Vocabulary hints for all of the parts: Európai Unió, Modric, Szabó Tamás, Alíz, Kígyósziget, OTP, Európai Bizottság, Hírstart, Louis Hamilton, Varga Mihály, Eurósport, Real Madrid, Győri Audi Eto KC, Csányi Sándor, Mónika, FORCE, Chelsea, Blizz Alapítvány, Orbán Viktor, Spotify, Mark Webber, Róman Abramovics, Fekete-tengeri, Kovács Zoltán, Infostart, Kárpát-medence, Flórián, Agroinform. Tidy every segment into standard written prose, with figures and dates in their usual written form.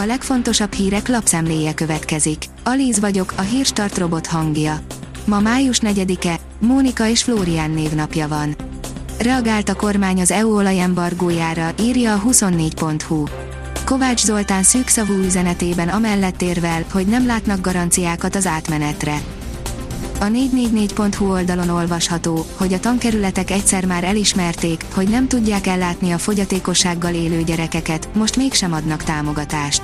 A legfontosabb hírek lapszemléje következik. Alíz vagyok, a Hírstart robot hangja. Ma május 4-e, Mónika és Flórián névnapja van. Reagált a kormány az EU olajembargójára, írja a 24.hu. Kovács Zoltán szűkszavú üzenetében amellett érvel, hogy nem látnak garanciákat az átmenetre. A 444.hu oldalon olvasható, hogy a tankerületek egyszer már elismerték, hogy nem tudják ellátni a fogyatékossággal élő gyerekeket, most mégsem adnak támogatást.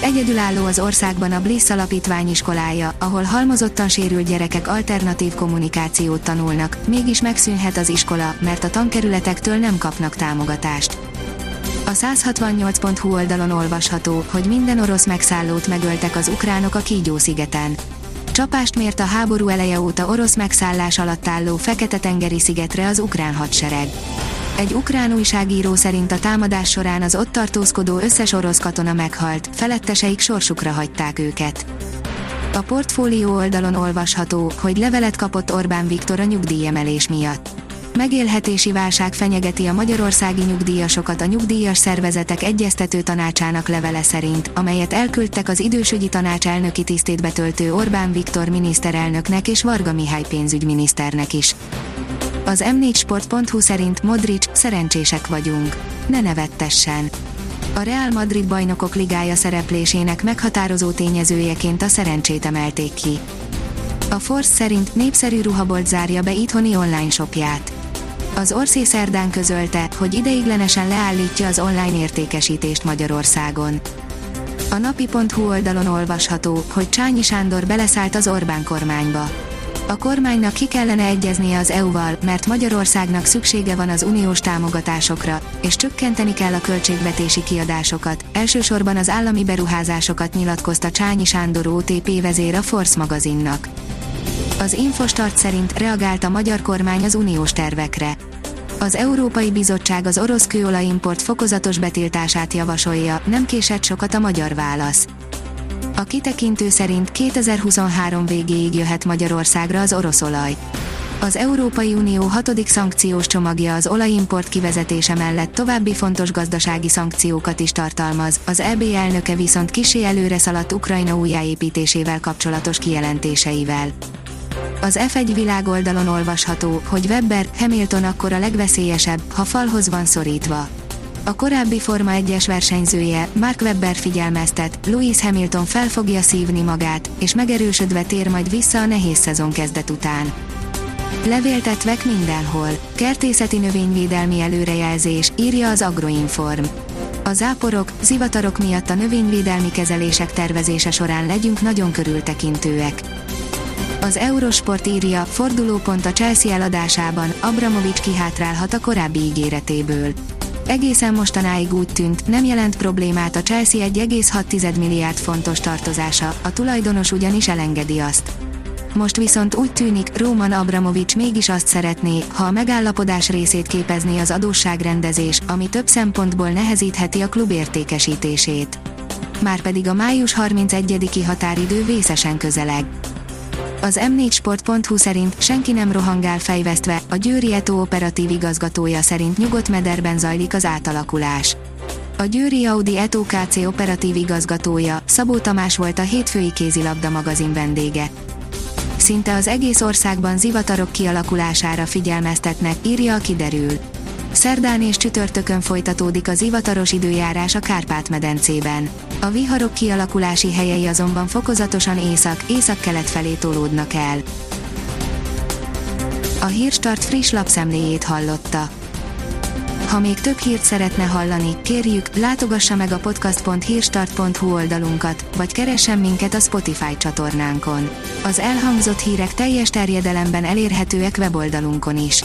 Egyedülálló az országban a Blizz Alapítvány iskolája, ahol halmozottan sérült gyerekek alternatív kommunikációt tanulnak, mégis megszűnhet az iskola, mert a tankerületektől nem kapnak támogatást. A 168.hu oldalon olvasható, hogy minden orosz megszállót megöltek az ukránok a Kígyószigeten. Csapást mért a háború eleje óta orosz megszállás alatt álló Fekete-tengeri szigetre az ukrán hadsereg. Egy ukrán újságíró szerint a támadás során az ott tartózkodó összes orosz katona meghalt, feletteseik sorsukra hagyták őket. A portfólió oldalon olvasható, hogy levelet kapott Orbán Viktor a nyugdíjemelés miatt. Megélhetési válság fenyegeti a magyarországi nyugdíjasokat a nyugdíjas szervezetek egyeztető tanácsának levele szerint, amelyet elküldtek az idősügyi tanács elnöki tisztét betöltő Orbán Viktor miniszterelnöknek és Varga Mihály pénzügyminiszternek is. Az m4sport.hu szerint Modric, szerencsések vagyunk. Ne nevettessen! A Real Madrid bajnokok ligája szereplésének meghatározó tényezőjeként a szerencsét emelték ki. A FORCE szerint népszerű ruhabolt zárja be itthoni online shopját. Az Orszé szerdán közölte, hogy ideiglenesen leállítja az online értékesítést Magyarországon. A napi.hu oldalon olvasható, hogy Csányi Sándor beleszállt az Orbán kormányba. A kormánynak ki kellene egyeznie az EU-val, mert Magyarországnak szüksége van az uniós támogatásokra, és csökkenteni kell a költségvetési kiadásokat, elsősorban az állami beruházásokat, nyilatkozta Csányi Sándor OTP vezér a FORCE magazinnak. Az Infostart szerint reagált a magyar kormány az uniós tervekre. Az Európai Bizottság az orosz kőolajimport fokozatos betiltását javasolja, nem késett sokat a magyar válasz. A kitekintő szerint 2023 végéig jöhet Magyarországra az orosz olaj. Az Európai Unió 6. szankciós csomagja az olajimport kivezetése mellett további fontos gazdasági szankciókat is tartalmaz, az EB elnöke viszont kissé előre szaladt Ukrajna újjáépítésével kapcsolatos kijelentéseivel. Az F1 világ oldalon olvasható, hogy Webber, Hamilton akkor a legveszélyesebb, ha falhoz van szorítva. A korábbi Forma 1-es versenyzője, Mark Webber figyelmeztet, Louis Hamilton fel fogja szívni magát, és megerősödve tér majd vissza a nehéz szezon kezdet után. Levéltetvek mindenhol. Kertészeti növényvédelmi előrejelzés, írja az Agroinform. A záporok, zivatarok miatt a növényvédelmi kezelések tervezése során legyünk nagyon körültekintőek. Az Eurósport írja, fordulópont a Chelsea eladásában, Abramovics kihátrálhat a korábbi ígéretéből. Egészen mostanáig úgy tűnt, nem jelent problémát a Chelsea 1,6 milliárd fontos tartozása, a tulajdonos ugyanis elengedi azt. Most viszont úgy tűnik, Róman Abramovics mégis azt szeretné, ha a megállapodás részét képezné az adósságrendezés, ami több szempontból nehezítheti a klub értékesítését. Márpedig a május 31-i határidő vészesen közeleg. Az m4sport.hu szerint senki nem rohangál fejvesztve, a Győri Eto operatív igazgatója szerint nyugodt mederben zajlik az átalakulás. A Győri Audi Eto KC operatív igazgatója, Szabó Tamás volt a hétfői kézilabda magazin vendége. Szinte az egész országban zivatarok kialakulására figyelmeztetnek, írja a Kiderül. Szerdán és csütörtökön folytatódik a zivataros időjárás a Kárpát-medencében. A viharok kialakulási helyei azonban fokozatosan észak-északkelet felé tolódnak el. A Hírstart friss lapszemléjét hallotta. Ha még több hírt szeretne hallani, kérjük, látogassa meg a podcast.hírstart.hu oldalunkat, vagy keressen minket a Spotify csatornánkon. Az elhangzott hírek teljes terjedelemben elérhetőek weboldalunkon is.